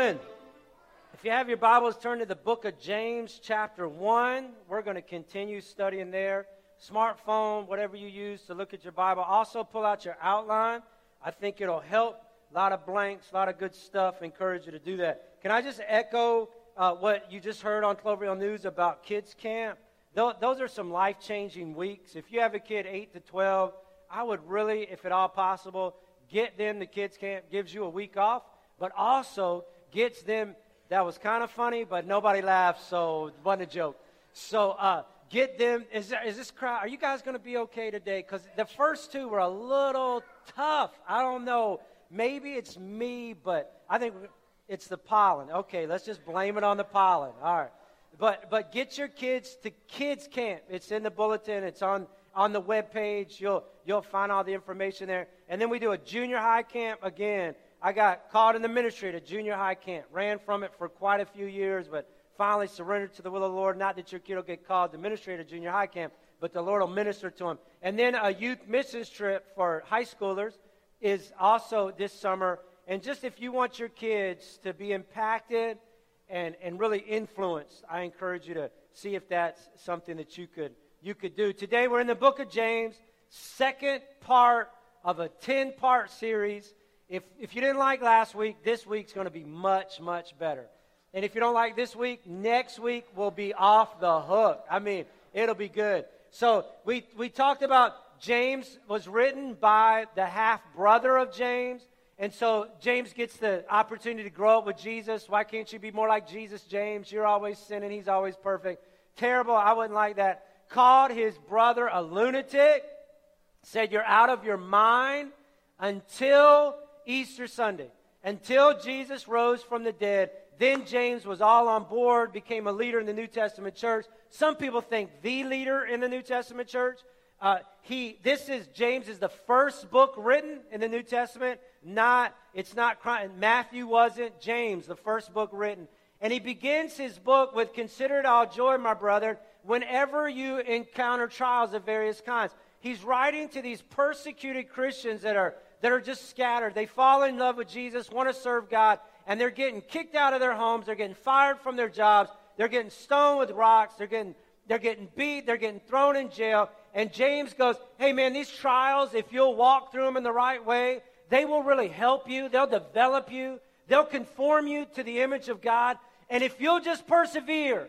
morning. If you have your Bibles, turn to the book of James, chapter 1. We're going to continue studying there. Smartphone, whatever you use to look at your Bible. Also, pull out your outline. I think it'll help. A lot of blanks, a lot of good stuff. Encourage you to do that. Can I just echo what you just heard on Clover Hill News about kids camp? Those are some life-changing weeks. If you have a kid 8 to 12, I would really, if at all possible, get them to kids camp. Gives you a week off, but also gets them, that was kind of funny, but nobody laughed, so it wasn't a joke. So get them, is this crowd, are you guys going to be okay today? Because the first two were a little tough. I don't know, maybe it's me, but I think it's the pollen. Okay, let's just blame it on the pollen. All right. But get your kids to kids camp. It's in the bulletin. It's on the webpage. You'll find all the information there. And then we do a junior high camp again. I got called in the ministry to junior high camp. Ran from it for quite a few years, but finally surrendered to the will of the Lord. Not that your kid will get called to ministry to junior high camp, but the Lord will minister to him. And then a youth missions trip for high schoolers is also this summer. And just if you want your kids to be impacted and really influenced, I encourage you to see if that's something that you could do. Today we're in the book of James, second part of a 10-part series. If you didn't like last week, this week's going to be much, much better. And if you don't like this week, next week will be off the hook. I mean, it'll be good. So we talked about James was written by the half-brother of James. And so James gets the opportunity to grow up with Jesus. Why can't you be more like Jesus, James? You're always sinning. He's always perfect. Terrible. I wouldn't like that. Called his brother a lunatic. Said, you're out of your mind until Easter Sunday. Until Jesus rose from the dead. Then James was all on board, became a leader in the New Testament church. Some people think the leader in the New Testament church. James is the first book written in the New Testament. Matthew wasn't. James, the first book written. And he begins his book with, consider it all joy, my brother, whenever you encounter trials of various kinds. He's writing to these persecuted Christians that are just scattered. They fall in love with Jesus, want to serve God, and they're getting kicked out of their homes. They're getting fired from their jobs. They're getting stoned with rocks. They're getting beat. They're getting thrown in jail. And James goes, hey, man, these trials, if you'll walk through them in the right way, they will really help you. They'll develop you. They'll conform you to the image of God. And if you'll just persevere,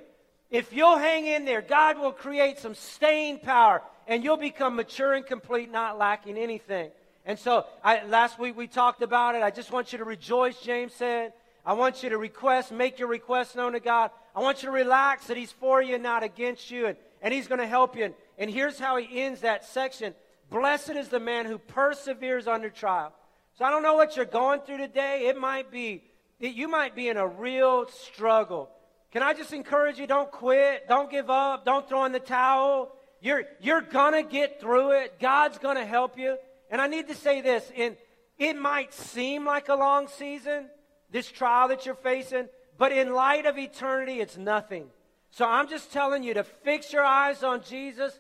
if you'll hang in there, God will create some staying power, and you'll become mature and complete, not lacking anything. And so last week we talked about it. I just want you to rejoice, James said. I want you to request, make your requests known to God. I want you to relax that he's for you, not against you, and he's going to help you. And here's how he ends that section. Blessed is the man who perseveres under trial. So I don't know what you're going through today. It might be, you might be in a real struggle. Can I just encourage you, don't quit, don't give up, don't throw in the towel. You're going to get through it. God's going to help you. And I need to say this, and it might seem like a long season, this trial that you're facing, but in light of eternity, it's nothing. So I'm just telling you to fix your eyes on Jesus,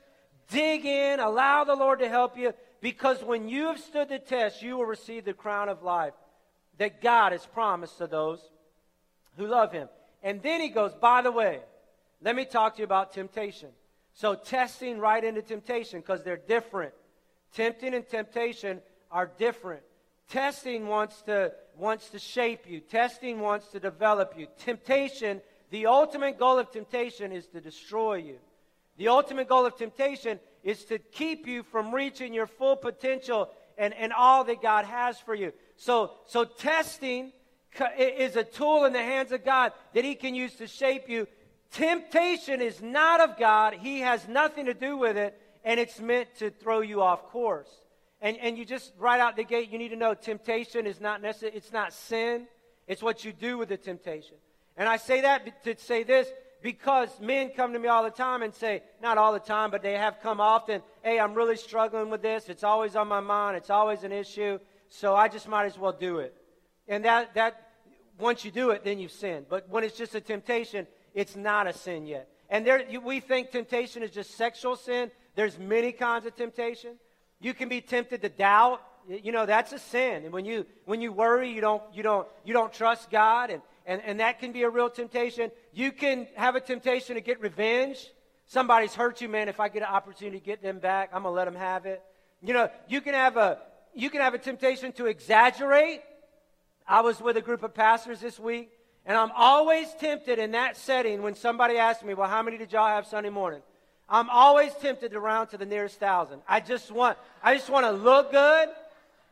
dig in, allow the Lord to help you, because when you have stood the test, you will receive the crown of life that God has promised to those who love him. And then he goes, by the way, let me talk to you about temptation. So testing right into temptation, because they're different. Tempting and temptation are different. Testing wants to shape you. Testing wants to develop you. Temptation, the ultimate goal of temptation is to destroy you. The ultimate goal of temptation is to keep you from reaching your full potential and all that God has for you. So testing is a tool in the hands of God that he can use to shape you. Temptation is not of God. He has nothing to do with it, and it's meant to throw you off course. And you just, right out the gate, you need to know temptation is not necessary. It's not sin. It's what you do with the temptation. And I say that to say this, because men come to me all the time and say, not all the time, but they have come often, hey, I'm really struggling with this. It's always on my mind. It's always an issue. So I just might as well do it. And that once you do it, then you've sinned. But when it's just a temptation, it's not a sin yet. And we think temptation is just sexual sin. There's many kinds of temptation. You can be tempted to doubt. You know, that's a sin. And when you worry, you don't trust God. And and that can be a real temptation. You can have a temptation to get revenge. Somebody's hurt you, man. If I get an opportunity to get them back, I'm going to let them have it. You know, you can have a temptation to exaggerate. I was with a group of pastors this week, and I'm always tempted in that setting when somebody asks me, well, how many did y'all have Sunday morning? I'm always tempted to round to the nearest thousand. I just want to look good.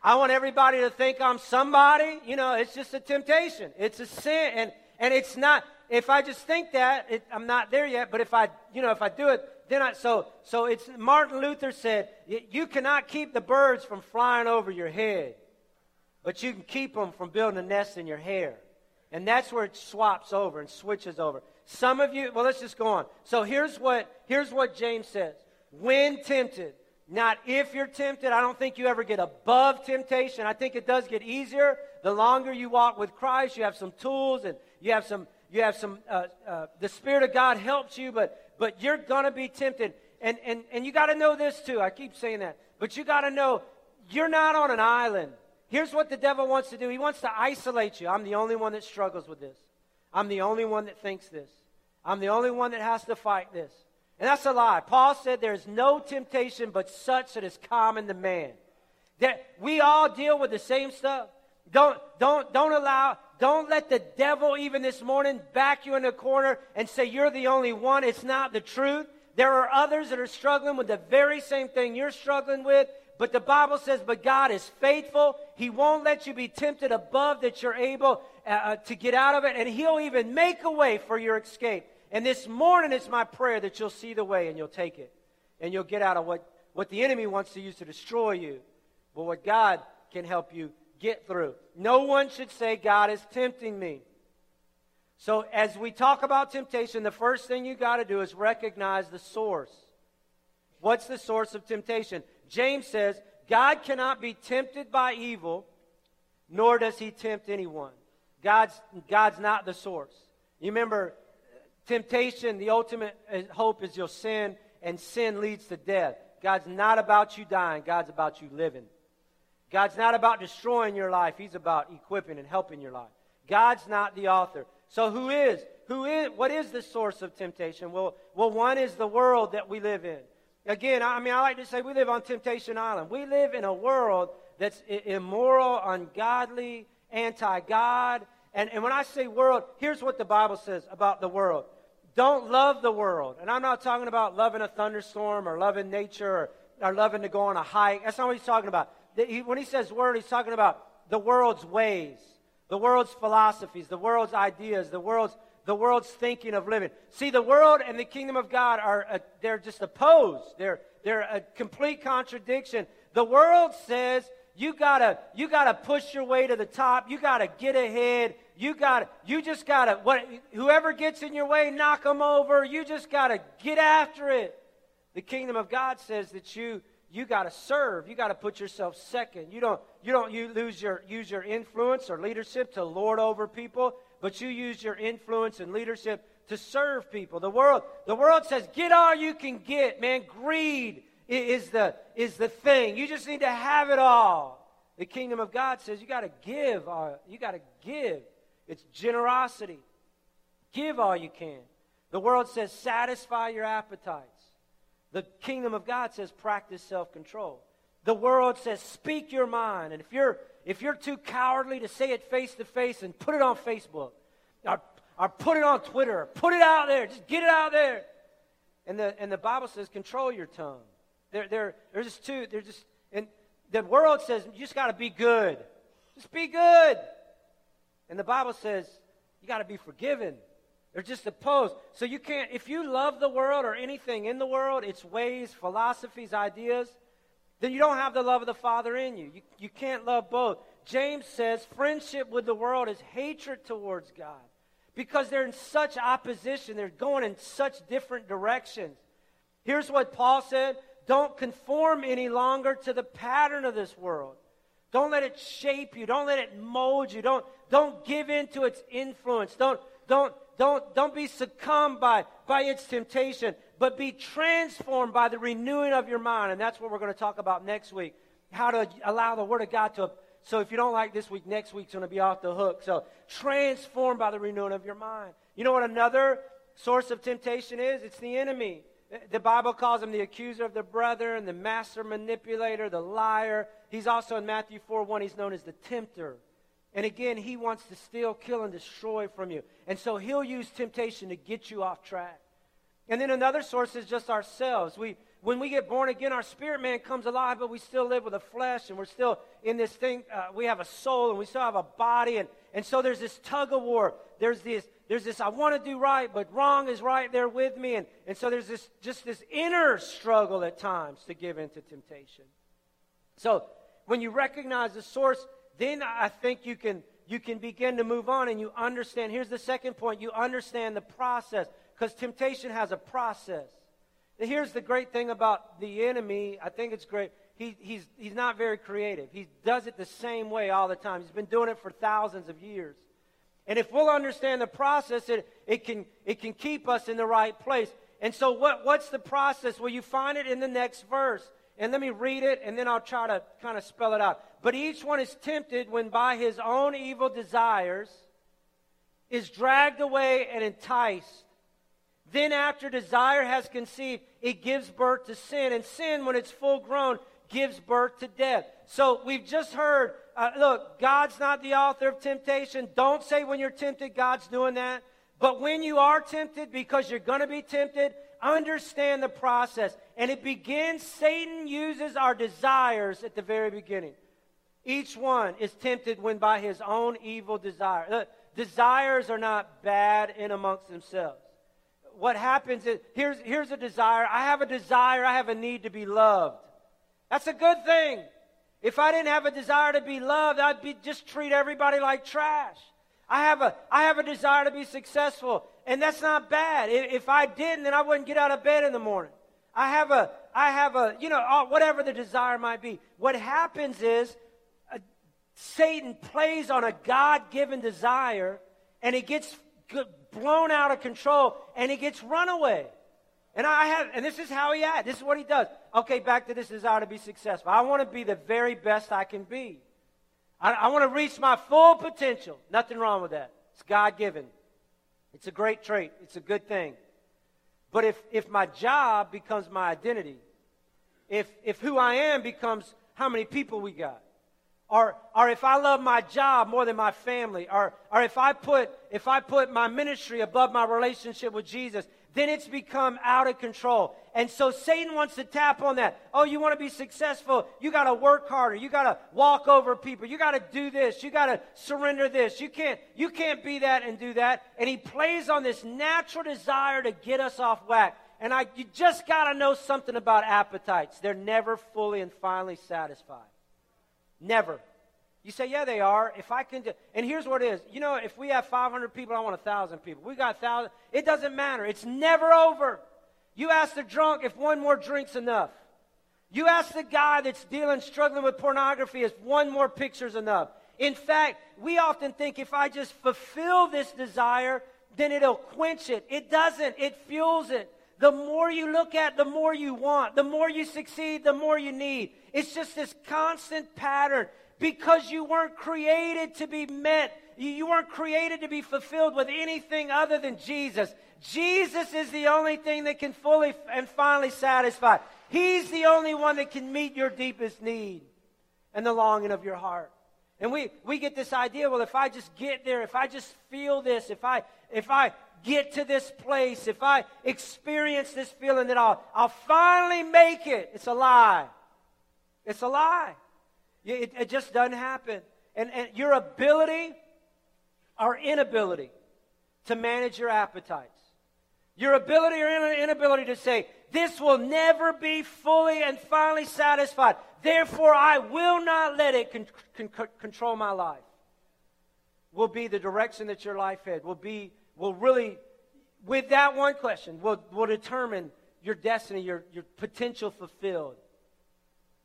I want everybody to think I'm somebody. You know, it's just a temptation. It's a sin. And it's not, if I just think that, I'm not there yet. But if I do it, then I, so it's, Martin Luther said, you cannot keep the birds from flying over your head, but you can keep them from building a nest in your hair. And that's where it swaps over and switches over. Some of you, well, let's just go on. So here's what James says. When tempted, not if you're tempted. I don't think you ever get above temptation. I think it does get easier. The longer you walk with Christ, you have some tools and you have some the Spirit of God helps you, but you're going to be tempted. And you got to know this too. I keep saying that. But you got to know you're not on an island. Here's what the devil wants to do. He wants to isolate you. I'm the only one that struggles with this. I'm the only one that thinks this. I'm the only one that has to fight this. And that's a lie. Paul said there is no temptation but such that is common to man. That we all deal with the same stuff. Don't let the devil even this morning back you in a corner and say you're the only one. It's not the truth. There are others that are struggling with the very same thing you're struggling with. But the Bible says, but God is faithful. He won't let you be tempted above that you're able to get out of it. And he'll even make a way for your escape. And this morning it's my prayer that you'll see the way and you'll take it. And you'll get out of what the enemy wants to use to destroy you. But what God can help you get through. No one should say, God is tempting me. So as we talk about temptation, the first thing you got to do is recognize the source. What's the source of temptation? James says, God cannot be tempted by evil, nor does he tempt anyone. God's not the source. You remember, temptation, the ultimate hope is your sin, and sin leads to death. God's not about you dying. God's about you living. God's not about destroying your life. He's about equipping and helping your life. God's not the author. So what is the source of temptation? Well, one is the world that we live in. Again, I like to say we live on Temptation Island. We live in a world that's immoral, ungodly, anti-God. And when I say world, here's what the Bible says about the world. Don't love the world. And I'm not talking about loving a thunderstorm or loving nature or loving to go on a hike. That's not what he's talking about. When he says world, he's talking about the world's ways, the world's philosophies, the world's ideas, the world's thinking of living. See, the world and the kingdom of God they're just opposed. They're a complete contradiction. The world says you gotta push your way to the top. You gotta get ahead. Whoever gets in your way, knock them over. You just gotta get after it. The kingdom of God says that you gotta serve. You gotta put yourself second. You use your influence or leadership to lord over people. But you use your influence and leadership to serve people. The world says, get all you can get, man. Greed is the thing. You just need to have it all. The kingdom of God says you got to give. You got to give. It's generosity. Give all you can. The world says satisfy your appetites. The kingdom of God says practice self-control. The world says speak your mind. And if you're too cowardly to say it face to face and put it on Facebook or put it on Twitter, or put it out there, just get it out there. And the Bible says control your tongue. And the world says you just got to be good. Just be good. And the Bible says you got to be forgiven. They're just opposed. So you can't, if you love the world or anything in the world, its ways, philosophies, ideas, then you don't have the love of the Father in you. You can't love both. James says friendship with the world is hatred towards God because they're in such opposition. They're going in such different directions. Here's what Paul said. Don't conform any longer to the pattern of this world. Don't let it shape you. Don't let it mold you. Don't give in to its influence. Don't be succumbed by its temptation, but be transformed by the renewing of your mind. And that's what we're going to talk about next week, how to allow the Word of God to So if you don't like this week, next week's going to be off the hook. So transformed by the renewing of your mind. You know what another source of temptation is? It's the enemy. The Bible calls him the accuser of the brethren, the master manipulator, the liar. He's also in Matthew 4:1, he's known as the tempter. And again, he wants to steal, kill, and destroy from you. And so he'll use temptation to get you off track. And then another source is just ourselves. When we get born again, our spirit man comes alive, but we still live with a flesh, and we're still in this thing. We have a soul, and we still have a body. And so there's this tug of war. There's this, I want to do right, but wrong is right there with me. And so there's this just this inner struggle at times to give in to temptation. So when you recognize the source, then I think you can begin to move on and you understand. Here's the second point. You understand the process, because temptation has a process. Here's the great thing about the enemy. I think it's great. He's not very creative. He does it the same way all the time. He's been doing it for thousands of years. And if we'll understand the process, it can keep us in the right place. And so what's the process? Well, you find it in the next verse. And let me read it, and then I'll try to kind of spell it out. But each one is tempted when by his own evil desires is dragged away and enticed. Then after desire has conceived, it gives birth to sin. And sin, when it's full grown, gives birth to death. So we've just heard, look, God's not the author of temptation. Don't say when you're tempted, God's doing that. But when you are tempted, because you're going to be tempted, understand the process. And it begins, Satan uses our desires at the very beginning. Each one is tempted when by his own evil desire. Look, desires are not bad in amongst themselves. What happens is, here's a desire. I have a need to be loved. That's a good thing. If I didn't have a desire to be loved, I'd be just treat everybody like trash. I have a desire to be successful, and that's not bad. If I didn't, then I wouldn't get out of bed in the morning. I have a, you know, whatever the desire might be. What happens is Satan plays on a God-given desire, and it gets blown out of control, and it gets runaway. And this is how he acts. This is what he does. Okay, back to this desire to be successful. I want to be the very best I can be. I want to reach my full potential. Nothing wrong with that. It's God-given. It's a great trait. It's a good thing. But if my job becomes my identity, if who I am becomes how many people we got, or if I love my job more than my family, or if I put my ministry above my relationship with Jesus, then it's become out of control. And so Satan wants to tap on that. Oh, you want to be successful? You got to work harder. You got to walk over people. You got to do this. You got to surrender this. You can't be that and do that. And he plays on this natural desire to get us off whack. And you just got to know something about appetites. They're never fully and finally satisfied. Never. You say, yeah, they are. If I can do, and here's what it is. You know, if we have 500 people, I want 1,000 people. We got 1,000. It doesn't matter. It's never over. You ask the drunk if one more drink's enough. You ask the guy that's struggling with pornography if one more picture's enough. In fact, we often think if I just fulfill this desire, then it'll quench it. It doesn't. It fuels it. The more you look at, the more you want. The more you succeed, the more you need. It's just this constant pattern. Because you weren't created to be met. You weren't created to be fulfilled with anything other than Jesus. Jesus is the only thing that can fully and finally satisfy. He's the only one that can meet your deepest need and the longing of your heart. And we get this idea, well, if I just get there, if I just feel this, if I get to this place, if I experience this feeling, that I'll finally make it. It's a lie. It's a lie. It just doesn't happen. And your ability or inability to manage your appetites, your ability or inability to say, this will never be fully and finally satisfied, therefore I will not let it control my life, will be the direction that your life head will really, with that one question, will determine your destiny, your potential fulfilled.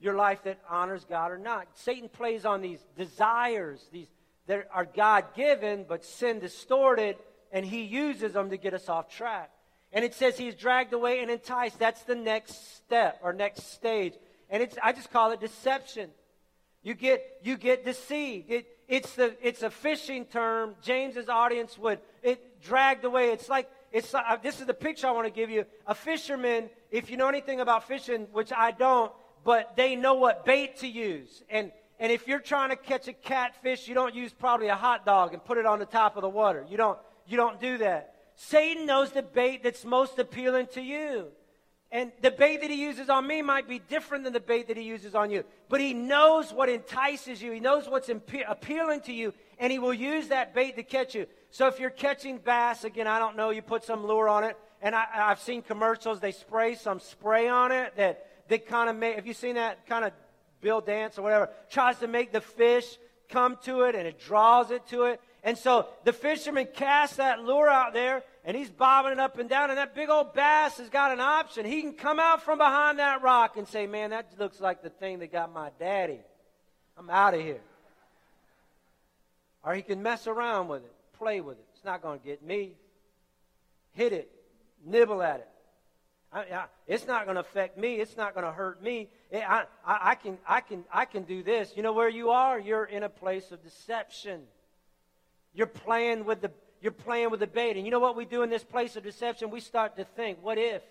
Your life that honors God or not. Satan plays on these desires, these that are God-given, but sin distorted, and he uses them to get us off track. And it says he's dragged away and enticed. That's the next step or next stage. And I just call it deception. You get deceived. It's a fishing term. James's audience would it dragged away. It's like this is the picture I want to give you. A fisherman, if you know anything about fishing, which I don't, but they know what bait to use. And if you're trying to catch a catfish, you don't use probably a hot dog and put it on the top of the water. You don't do that. Satan knows the bait that's most appealing to you. And the bait that he uses on me might be different than the bait that he uses on you. But he knows what entices you. He knows what's appealing to you. And he will use that bait to catch you. So if you're catching bass, again, I don't know, you put some lure on it. And I've seen commercials, they spray some spray on it that kind of make, have you seen that kind of Bill Dance or whatever, tries to make the fish come to it and it draws it to it. And so the fisherman casts that lure out there, and he's bobbing it up and down, and that big old bass has got an option. He can come out from behind that rock and say, man, that looks like the thing that got my daddy. I'm out of here. Or he can mess around with it, play with it. It's not going to get me. Hit it, nibble at it. It's not going to affect me. It's not going to hurt me. I can do this. You know where you are? You're in a place of deception. You're playing with the bait. And you know what we do in this place of deception? We start to think, what if?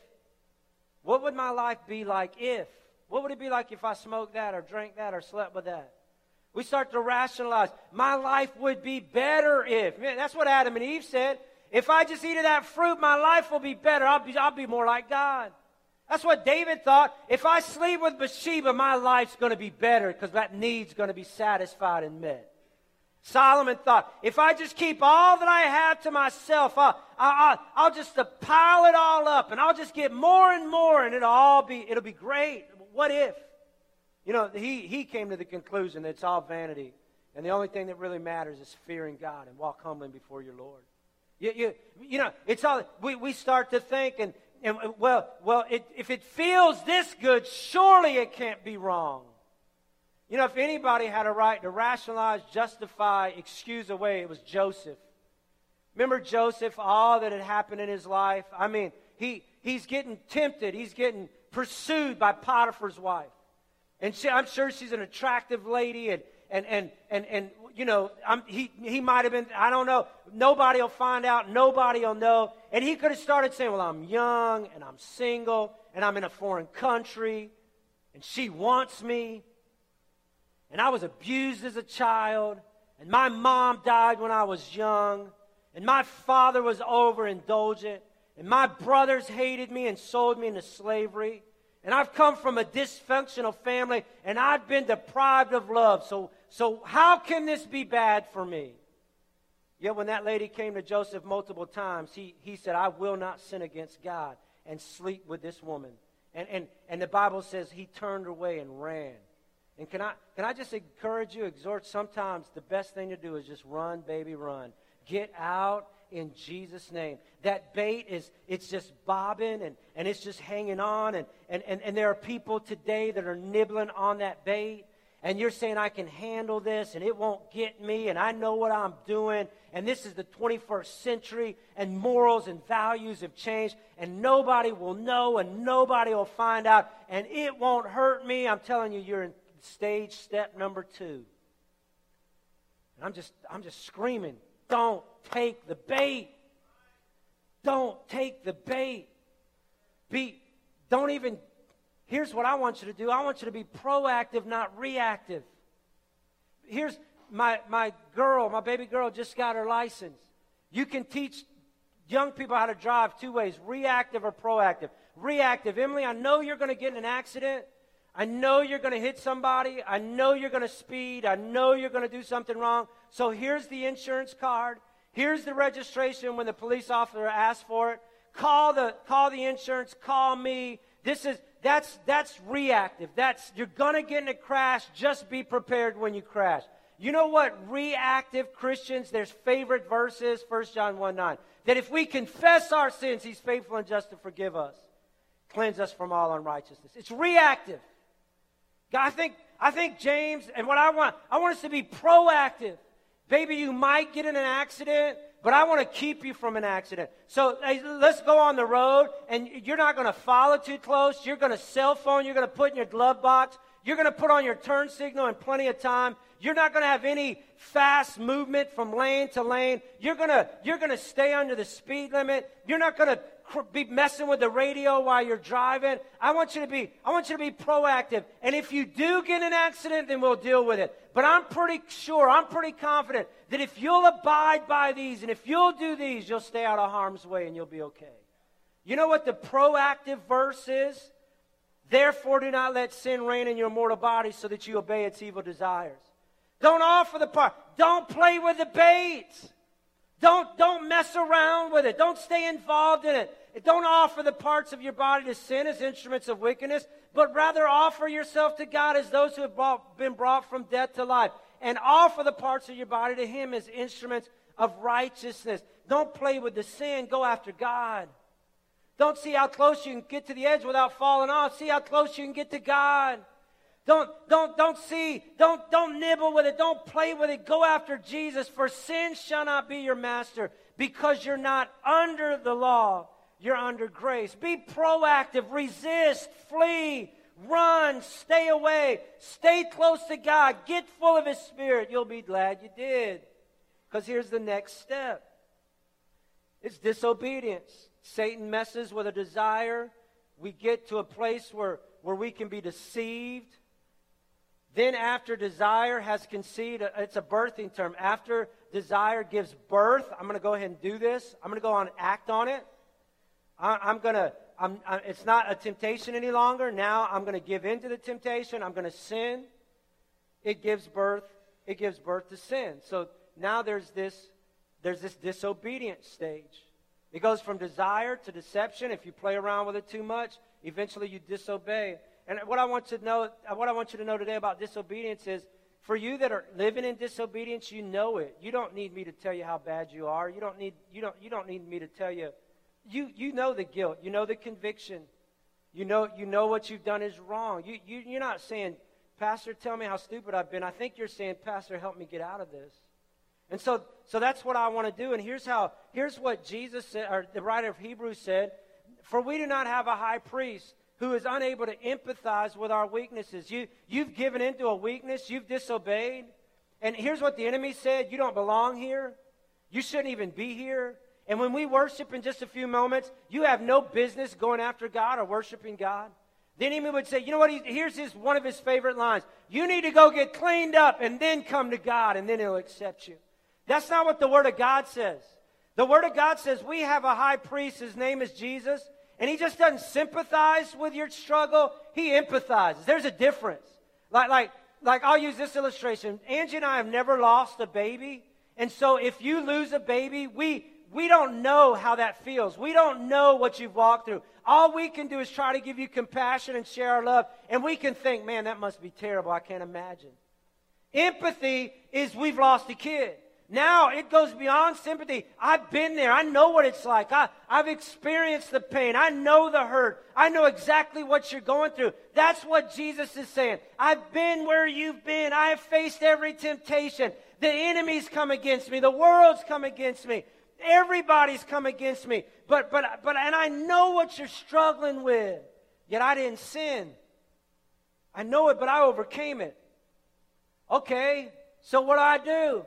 What would my life be like if? What would it be like if I smoked that or drank that or slept with that? We start to rationalize. My life would be better if. Man, that's what Adam and Eve said. If I just eat of that fruit, my life will be better. I'll be more like God. That's what David thought. If I sleep with Bathsheba, my life's going to be better because that need's going to be satisfied and met. Solomon thought, if I just keep all that I have to myself, I'll just pile it all up, and I'll just get more and more, and it'll be great. What if? You know, he came to the conclusion that it's all vanity, and the only thing that really matters is fearing God and walk humbly before your Lord. You know, it's all we start to think, and well, if it feels this good, surely it can't be wrong. You know, if anybody had a right to rationalize, justify, excuse away, it was Joseph. Remember Joseph, all that had happened in his life? I mean, he's getting tempted. He's getting pursued by Potiphar's wife. And I'm sure she's an attractive lady. And you know, he might have been, I don't know. Nobody will find out. Nobody will know. And he could have started saying, well, I'm young and I'm single and I'm in a foreign country and she wants me. And I was abused as a child, and my mom died when I was young, and my father was overindulgent, and my brothers hated me and sold me into slavery, and I've come from a dysfunctional family, and I've been deprived of love, so how can this be bad for me? Yet when that lady came to Joseph multiple times, he said, I will not sin against God and sleep with this woman. And the Bible says he turned away and ran. And can I just encourage you, exhort, sometimes the best thing to do is just run, baby, run. Get out in Jesus' name. That bait it's just bobbing and it's just hanging on. And there are people today that are nibbling on that bait. And you're saying, I can handle this, and it won't get me, and I know what I'm doing, and this is the 21st century, and morals and values have changed, and nobody will know, and nobody will find out, and it won't hurt me. I'm telling you, you're in stage step number 2. And I'm just screaming, don't take the bait. Don't take the bait. Here's what I want you to do. I want you to be proactive, not reactive. Here's my baby girl just got her license. You can teach young people how to drive two ways, reactive or proactive. Reactive, Emily, I know you're going to get in an accident. I know you're going to hit somebody. I know you're going to speed. I know you're going to do something wrong. So here's the insurance card. Here's the registration when the police officer asks for it. Call the insurance. Call me. That's reactive. You're going to get in a crash. Just be prepared when you crash. You know what reactive Christians, there's favorite verses, 1 John 1:9, that if we confess our sins, he's faithful and just to forgive us, cleanse us from all unrighteousness. It's reactive. I think James, and what I want us to be proactive. Baby, you might get in an accident, but I want to keep you from an accident. So let's go on the road, and you're not going to follow too close. You're going to cell phone. You're going to put in your glove box. You're going to put on your turn signal in plenty of time. You're not going to have any fast movement from lane to lane. You're going to stay under the speed limit. You're not going to be messing with the radio while you're driving. I want you to be proactive. And if you do get in an accident, then we'll deal with it. But I'm pretty confident that if you'll abide by these and if you'll do these, you'll stay out of harm's way and you'll be okay. You know what the proactive verse is? Therefore, do not let sin reign in your mortal body so that you obey its evil desires. Don't offer the part. Don't play with the bait. Don't mess around with it. Don't stay involved in it. Don't offer the parts of your body to sin as instruments of wickedness, but rather offer yourself to God as those who have been brought from death to life, and offer the parts of your body to Him as instruments of righteousness. Don't play with the sin. Go after God. Don't see how close you can get to the edge without falling off. See how close you can get to God. Don't nibble with it. Don't play with it. Go after Jesus. For sin shall not be your master, because you're not under the law. You're under grace. Be proactive. Resist. Flee. Run. Stay away. Stay close to God. Get full of His Spirit. You'll be glad you did. Because here's the next step. It's disobedience. Satan messes with a desire. We get to a place where we can be deceived. Then after desire has conceived, it's a birthing term. After desire gives birth, I'm going to go ahead and do this. I'm going to go on and act on it. It's not a temptation any longer. Now I'm going to give in to the temptation. I'm going to sin. It gives birth to sin. So now there's this disobedient stage. It goes from desire to deception. If you play around with it too much, eventually you disobey. And what I want you to know today about disobedience is, for you that are living in disobedience, you know it. You don't need me to tell you how bad you are. You don't need me to tell you. You know the guilt. You know the conviction. You know what you've done is wrong. You're not saying, Pastor, tell me how stupid I've been. I think you're saying, Pastor, help me get out of this. And so that's what I want to do. And here's what Jesus said, or the writer of Hebrews said: for we do not have a high priest who is unable to empathize with our weaknesses. You've given into a weakness, you've disobeyed. And here's what the enemy said: you don't belong here. You shouldn't even be here. And when we worship in just a few moments, you have no business going after God or worshiping God. The enemy would say, you know what, here's one of his favorite lines: you need to go get cleaned up and then come to God, and then He'll accept you. That's not what the Word of God says. The Word of God says we have a high priest. His name is Jesus. And He just doesn't sympathize with your struggle. He empathizes. There's a difference. Like I'll use this illustration. Angie and I have never lost a baby. And so if you lose a baby, we don't know how that feels. We don't know what you've walked through. All we can do is try to give you compassion and share our love. And we can think, man, that must be terrible. I can't imagine. Empathy is, we've lost a kid. Now it goes beyond sympathy. I've been there. I know what it's like. I've experienced the pain. I know the hurt. I know exactly what you're going through. That's what Jesus is saying. I've been where you've been. I have faced every temptation. The enemy's come against me. The world's come against me. Everybody's come against me. But and I know what you're struggling with. Yet I didn't sin. I know it, but I overcame it. Okay, so what do I do?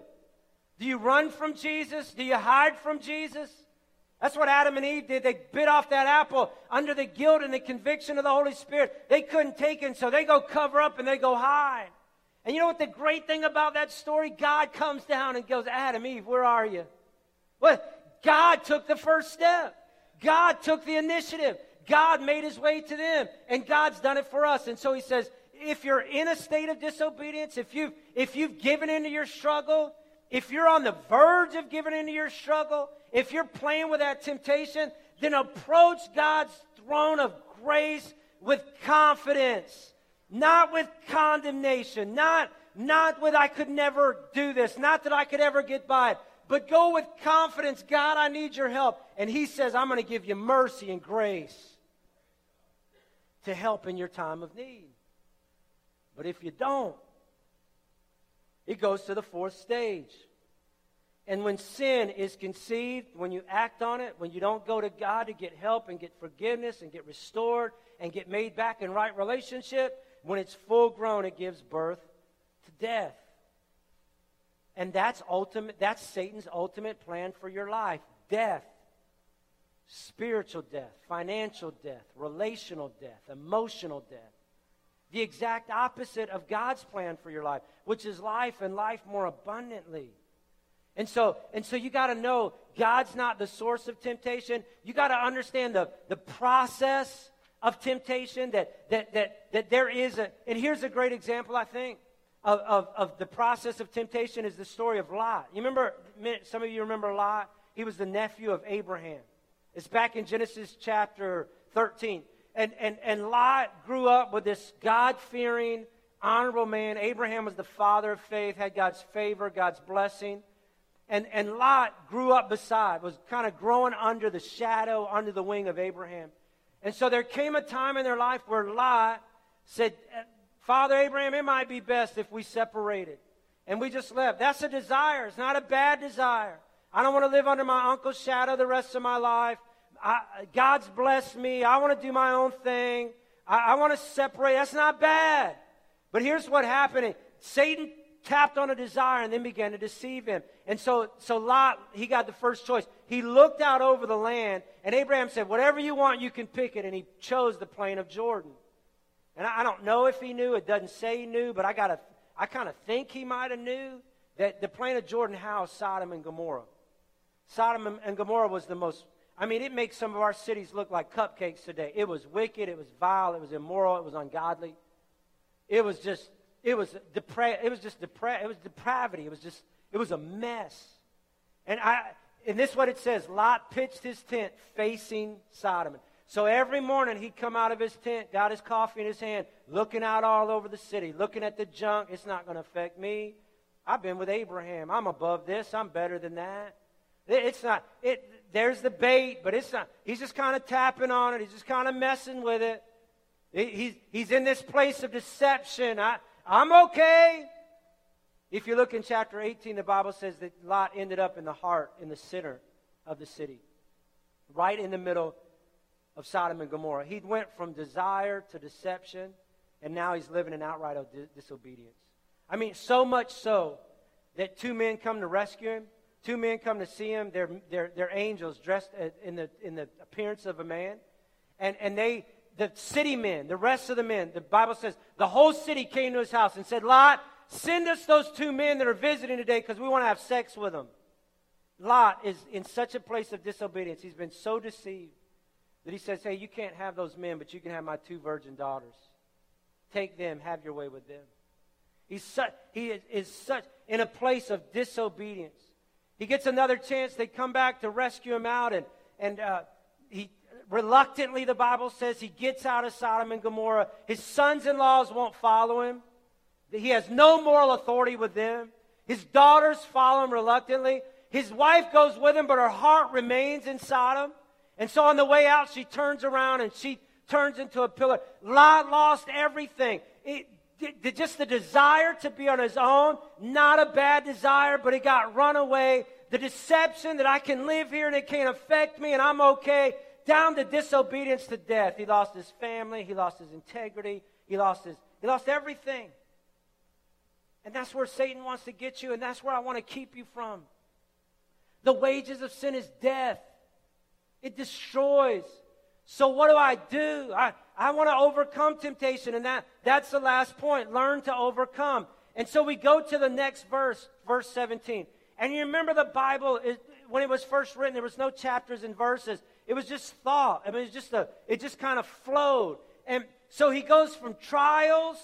Do you run from Jesus? Do you hide from Jesus? That's what Adam and Eve did. They bit off that apple under the guilt and the conviction of the Holy Spirit. They couldn't take it, so they go cover up and they go hide. And you know what the great thing about that story? God comes down and goes, Adam, Eve, where are you? Well, God took the first step. God took the initiative. God made His way to them, and God's done it for us. And so He says, if you're in a state of disobedience, if you've given into your struggle, if you're on the verge of giving into your struggle, if you're playing with that temptation, then approach God's throne of grace with confidence, not with condemnation, not with I could never do this, not that I could ever get by it, but go with confidence, God, I need your help. And He says, I'm going to give you mercy and grace to help in your time of need. But if you don't, it goes to the fourth stage. And when sin is conceived, when you act on it, when you don't go to God to get help and get forgiveness and get restored and get made back in right relationship, When it's full grown, it gives birth to death. And that's Satan's ultimate plan for your life. Death. Spiritual death, financial death, relational death, emotional death. The exact opposite of God's plan for your life, which is life and life more abundantly. And so you got to know God's not the source of temptation. You got to understand the process of temptation, that there is a, and here's a great example, I think, of the process of temptation is the story of Lot. You remember, some of you remember Lot? He was the nephew of Abraham. It's back in Genesis chapter 13. And Lot grew up with this God-fearing, honorable man. Abraham was the father of faith, had God's favor, God's blessing. And Lot grew up beside, was kind of growing under the shadow, under the wing of Abraham. And so there came a time in their life where Lot said, Father Abraham, it might be best if we separated. And we just left. That's a desire. It's not a bad desire. I don't want to live under my uncle's shadow the rest of my life. God's blessed me. I want to do my own thing. I want to separate. That's not bad. But here's what happened. Satan tapped on a desire and then began to deceive him. And so Lot, he got the first choice. He looked out over the land, and Abraham said, whatever you want, you can pick it. And he chose the plain of Jordan. And I don't know if he knew. It doesn't say he knew, but I kind of think he might have knew that the plain of Jordan housed Sodom and Gomorrah. Sodom and Gomorrah was the most... I mean, it makes some of our cities look like cupcakes today. It was wicked, it was vile, it was immoral, it was ungodly. It was depravity. It was a mess. And this is what it says: Lot pitched his tent facing Sodom. So every morning he'd come out of his tent, got his coffee in his hand, looking out all over the city, looking at the junk. It's not going to affect me. I've been with Abraham. I'm above this. I'm better than that. It's not. There's the bait, but it's not. He's just kind of tapping on it. He's just kind of messing with it. He's in this place of deception. I'm okay. If you look in chapter 18, the Bible says that Lot ended up in the heart, in the center of the city, right in the middle of Sodom and Gomorrah. He went from desire to deception, and now he's living in outright disobedience. I mean, so much so that two men come to rescue him. Two men come to see him. They're angels dressed in the appearance of a man, and they, the city men, the rest of the men. The Bible says the whole city came to his house and said, Lot, send us those two men that are visiting today because we want to have sex with them. Lot is in such a place of disobedience. He's been so deceived that he says, hey, you can't have those men, but you can have my two virgin daughters. Take them. Have your way with them. He is in a place of disobedience. He gets another chance. They come back to rescue him out. And he reluctantly, the Bible says, he gets out of Sodom and Gomorrah. His sons-in-laws won't follow him. He has no moral authority with them. His daughters follow him reluctantly. His wife goes with him, but her heart remains in Sodom. And so on the way out, she turns around and she turns into a pillar. Lot lost everything. Just the desire to be on his own, not a bad desire, but it got run away. The deception that I can live here and it can't affect me and I'm okay, down to disobedience to death. He lost his family. He lost his integrity. He lost everything. And that's where Satan wants to get you, and that's where I want to keep you from. The wages of sin is death. It destroys. So what do? I want to overcome temptation, and that's the last point. Learn to overcome. And so we go to the next verse, verse 17. And you remember the Bible, when it was first written, there was no chapters and verses. It was just thought. I mean, it just kind of flowed. And so he goes from trials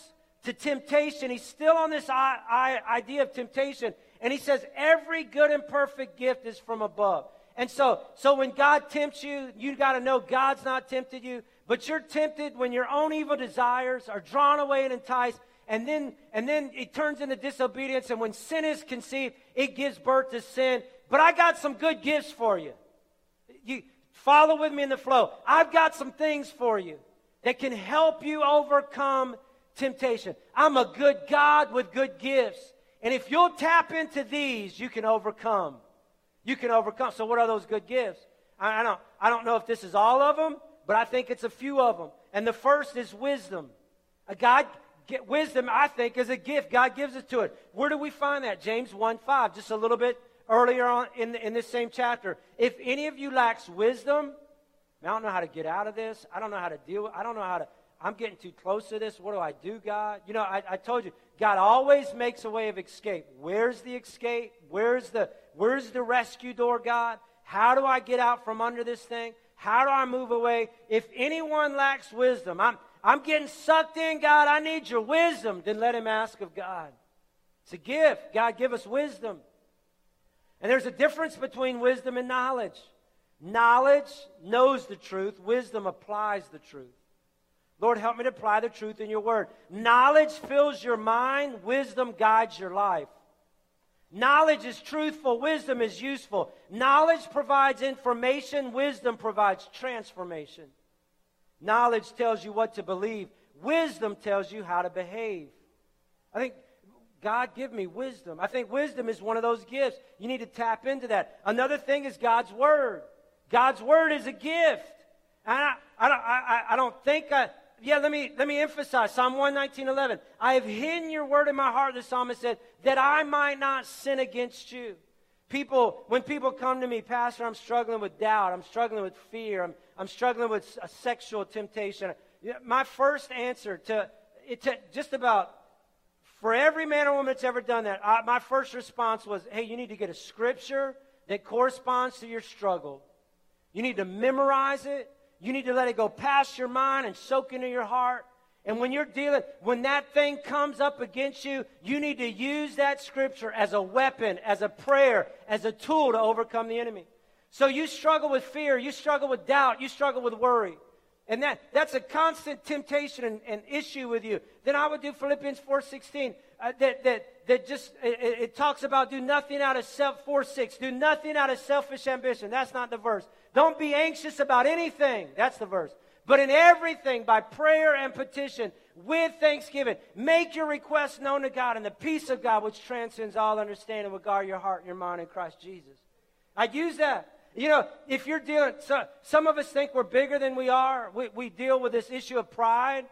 to temptation. He's still on this idea of temptation. And he says, every good and perfect gift is from above. And so when God tempts you, you got to know God's not tempted you. But you're tempted when your own evil desires are drawn away and enticed, and then it turns into disobedience. And when sin is conceived, it gives birth to sin. But I got some good gifts for you. You follow with me in the flow. I've got some things for you that can help you overcome temptation. I'm a good God with good gifts. And if you'll tap into these, you can overcome. You can overcome. So what are those good gifts? I don't know if this is all of them, but I think it's a few of them. And the first is wisdom. Wisdom, I think, is a gift. God gives it to us. Where do we find that? James 1:5, just a little bit earlier on in this same chapter. If any of you lacks wisdom, I don't know how to get out of this. I don't know how to deal with it. I don't know how to, I'm getting too close to this. What do I do, God? You know, I told you, God always makes a way of escape. Where's the escape? Where's the rescue door, God? How do I get out from under this thing? How do I move away? If anyone lacks wisdom, I'm getting sucked in, God. I need your wisdom. Then let him ask of God. It's a gift. God, give us wisdom. And there's a difference between wisdom and knowledge. Knowledge knows the truth. Wisdom applies the truth. Lord, help me to apply the truth in your word. Knowledge fills your mind. Wisdom guides your life. Knowledge is truthful. Wisdom is useful. Knowledge provides information. Wisdom provides transformation. Knowledge tells you what to believe. Wisdom tells you how to behave. I think, God, give me wisdom. I think wisdom is one of those gifts. You need to tap into that. Another thing is God's word. God's word is a gift. And let me emphasize Psalm 119:11. I have hidden your word in my heart, the psalmist said, that I might not sin against you. When people come to me, Pastor, I'm struggling with doubt. I'm struggling with fear. I'm struggling with a sexual temptation. My first answer to just about, for every man or woman that's ever done that, my first response was, hey, you need to get a scripture that corresponds to your struggle. You need to memorize it. You need to let it go past your mind and soak into your heart. And when that thing comes up against you, you need to use that scripture as a weapon, as a prayer, as a tool to overcome the enemy. So you struggle with fear, you struggle with doubt, you struggle with worry. And that's a constant temptation and issue with you. Then I would do Philippians 4:16. It talks about do nothing out of self, 4:6. Do nothing out of selfish ambition. That's not the verse. Don't be anxious about anything. That's the verse. But in everything, by prayer and petition, with thanksgiving, make your requests known to God, and the peace of God, which transcends all understanding, will guard your heart and your mind in Christ Jesus. I'd use that. You know, if you're dealing, so some of us think we're bigger than we are. We deal with this issue of pride.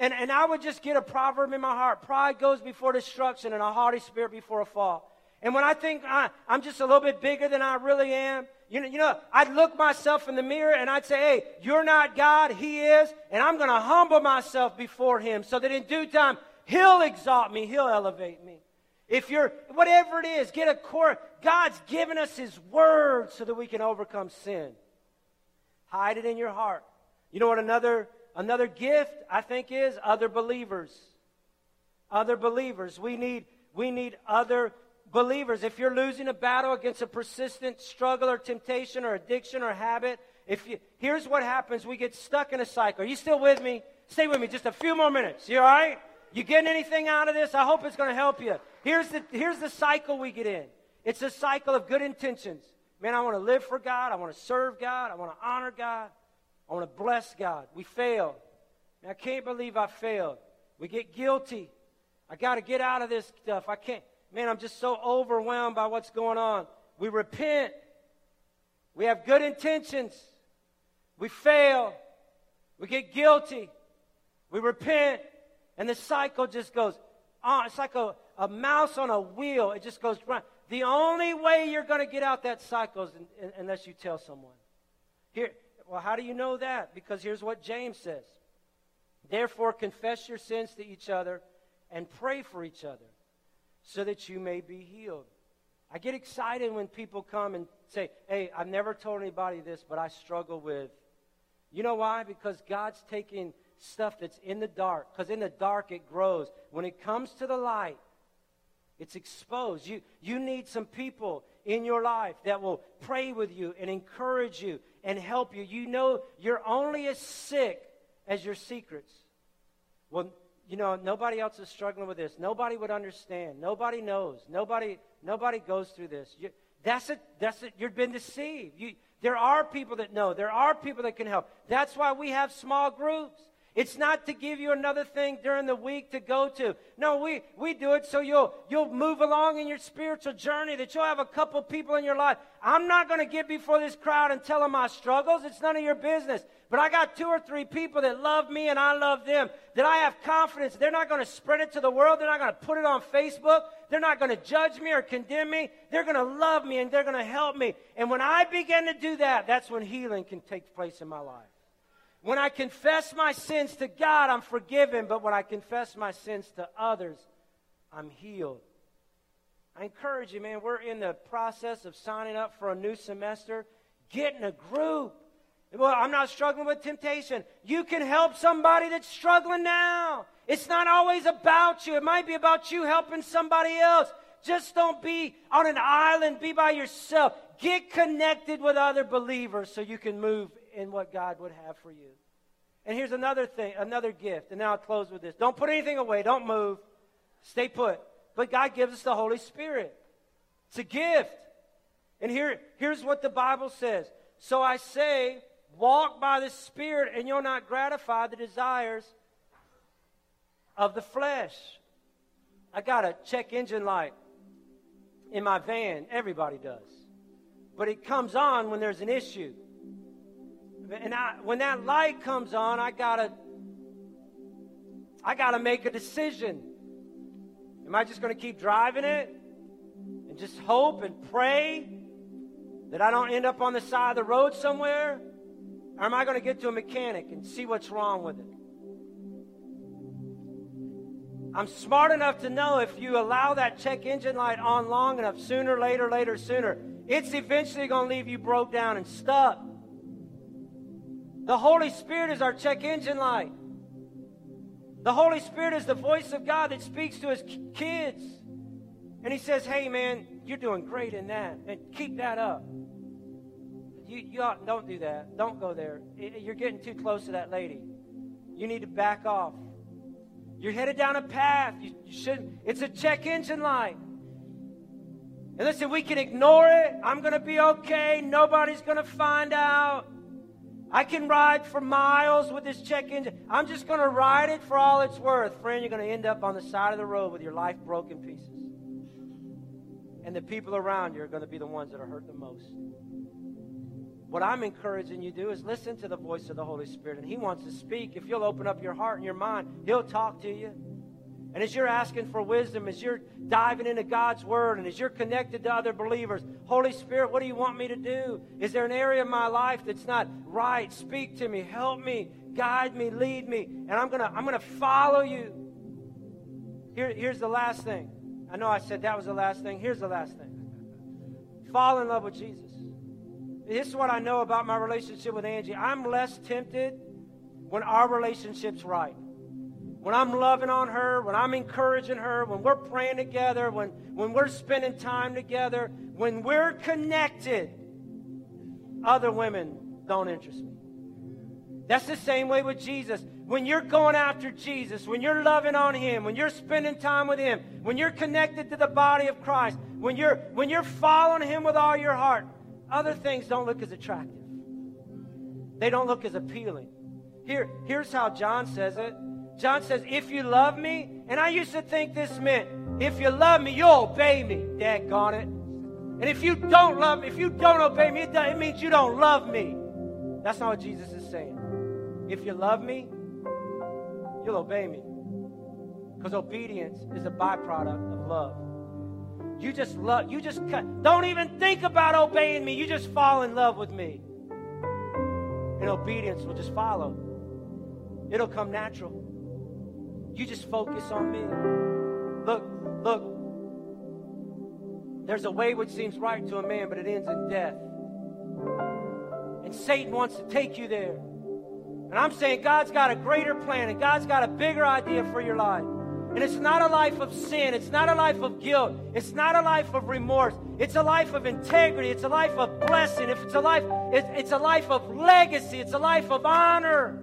And I would just get a proverb in my heart. Pride goes before destruction and a haughty spirit before a fall. And when I think I'm just a little bit bigger than I really am, you know, I'd look myself in the mirror and I'd say, hey, you're not God, he is, and I'm going to humble myself before him so that in due time, he'll exalt me, he'll elevate me. If you're, whatever it is, get a core. God's given us his word so that we can overcome sin. Hide it in your heart. You know what another gift I think is? Other believers. Other believers. We need other believers. If you're losing a battle against a persistent struggle or temptation or addiction or habit, here's what happens. We get stuck in a cycle. Are you still with me? Stay with me just a few more minutes. You all right? You getting anything out of this? I hope it's going to help you. Here's the cycle we get in. It's a cycle of good intentions. Man, I want to live for God. I want to serve God. I want to honor God. I want to bless God. We failed. Man, I can't believe I failed. We get guilty. I got to get out of this stuff. I can't. Man, I'm just so overwhelmed by what's going on. We repent. We have good intentions. We fail. We get guilty. We repent. And the cycle just goes on. It's like a mouse on a wheel. It just goes round. The only way you're going to get out that cycle is unless you tell someone. Here, well, how do you know that? Because here's what James says. Therefore, confess your sins to each other and pray for each other so that you may be healed. I get excited when people come and say, hey, I've never told anybody this, but I struggle with. You know why? Because God's taking stuff that's in the dark, because in the dark it grows. When it comes to the light, it's exposed. You need some people in your life that will pray with you and encourage you and help you. You know you're only as sick as your secrets. Well, you know, nobody else is struggling with this. Nobody would understand. Nobody knows. Nobody goes through this. That's it. You've been deceived. There are people that know. There are people that can help. That's why we have small groups. It's not to give you another thing during the week to go to. No, we do it so you'll move along in your spiritual journey, that you'll have a couple people in your life. I'm not going to get before this crowd and tell them my struggles. It's none of your business. But I got two or three people that love me and I love them, that I have confidence. They're not going to spread it to the world. They're not going to put it on Facebook. They're not going to judge me or condemn me. They're going to love me and they're going to help me. And when I begin to do that, that's when healing can take place in my life. When I confess my sins to God, I'm forgiven. But when I confess my sins to others, I'm healed. I encourage you, man, we're in the process of signing up for a new semester. Get in a group. Well, I'm not struggling with temptation. You can help somebody that's struggling now. It's not always about you. It might be about you helping somebody else. Just don't be on an island. Be by yourself. Get connected with other believers so you can move in what God would have for you. And here's another thing, another gift. And now I'll close with this. Don't put anything away. Don't move. Stay put. But God gives us the Holy Spirit. It's a gift. And here's what the Bible says. So I say, walk by the Spirit, and you'll not gratify the desires of the flesh. I got a check engine light in my van. Everybody does. But it comes on when there's an issue. And when that light comes on, I gotta make a decision. Am I just going to keep driving it and just hope and pray that I don't end up on the side of the road somewhere? Or am I going to get to a mechanic and see what's wrong with it? I'm smart enough to know if you allow that check engine light on long enough, sooner, later, it's eventually going to leave you broke down and stuck. The Holy Spirit is our check engine light. The Holy Spirit is the voice of God that speaks to his kids. And he says, hey, man, you're doing great in that. And keep that up. You ought, don't do that. Don't go there. You're getting too close to that lady. You need to back off. You're headed down a path. You shouldn't. It's a check engine light. And listen, we can ignore it. I'm going to be okay. Nobody's going to find out. I can ride for miles with this check engine. I'm just going to ride it for all it's worth. Friend, you're going to end up on the side of the road with your life broken pieces. And the people around you are going to be the ones that are hurt the most. What I'm encouraging you to do is listen to the voice of the Holy Spirit. And he wants to speak. If you'll open up your heart and your mind, he'll talk to you. And as you're asking for wisdom, as you're diving into God's word, and as you're connected to other believers, Holy Spirit, what do you want me to do? Is there an area of my life that's not right? Speak to me. Help me. Guide me. Lead me. And I'm gonna follow you. Here's the last thing. I know I said that was the last thing. Here's the last thing. Fall in love with Jesus. This is what I know about my relationship with Angie. I'm less tempted when our relationship's right. When I'm loving on her, when I'm encouraging her, when we're praying together, when we're spending time together, when we're connected, other women don't interest me. That's the same way with Jesus. When you're going after Jesus, when you're loving on him, when you're spending time with him, when you're connected to the body of Christ, when you're following him with all your heart, other things don't look as attractive. They don't look as appealing. Here's how John says it. John says, if you love me, and I used to think this meant, if you love me, you'll obey me. Daggone it. And if you don't love me, if you don't obey me, it means you don't love me. That's not what Jesus is saying. If you love me, you'll obey me. Because obedience is a byproduct of love. You just love, you just don't even think about obeying me. You just fall in love with me. And obedience will just follow. It'll come natural. You just focus on me. Look. There's a way which seems right to a man, but it ends in death. And Satan wants to take you there. And I'm saying God's got a greater plan, and God's got a bigger idea for your life. And it's not a life of sin. It's not a life of guilt. It's not a life of remorse. It's a life of integrity. It's a life of blessing. If it's a life, it's a life of legacy. It's a life of honor.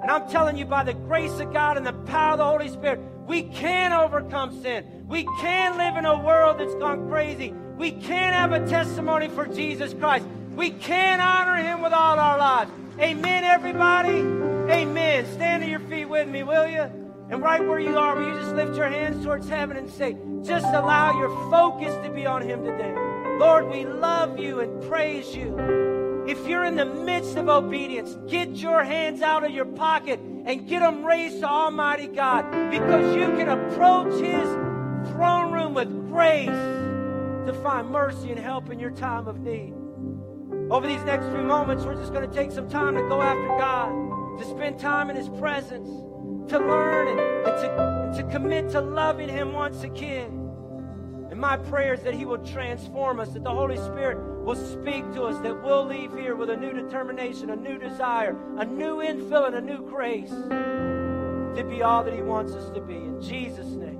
And I'm telling you, by the grace of God and the power of the Holy Spirit, we can overcome sin. We can live in a world that's gone crazy. We can have a testimony for Jesus Christ. We can honor him with all our lives. Amen, everybody. Amen. Stand to your feet with me, will you? And right where you are, will you just lift your hands towards heaven and say, just allow your focus to be on Him today. Lord, we love you and praise you. If you're in the midst of obedience, get your hands out of your pocket and get them raised to Almighty God, because you can approach His throne room with grace to find mercy and help in your time of need. Over these next few moments, we're just going to take some time to go after God, to spend time in His presence, to learn and to commit to loving Him once again. And my prayer is that He will transform us, that the Holy Spirit will speak to us, that we'll leave here with a new determination, a new desire, a new infill, and a new grace to be all that He wants us to be. In Jesus' name.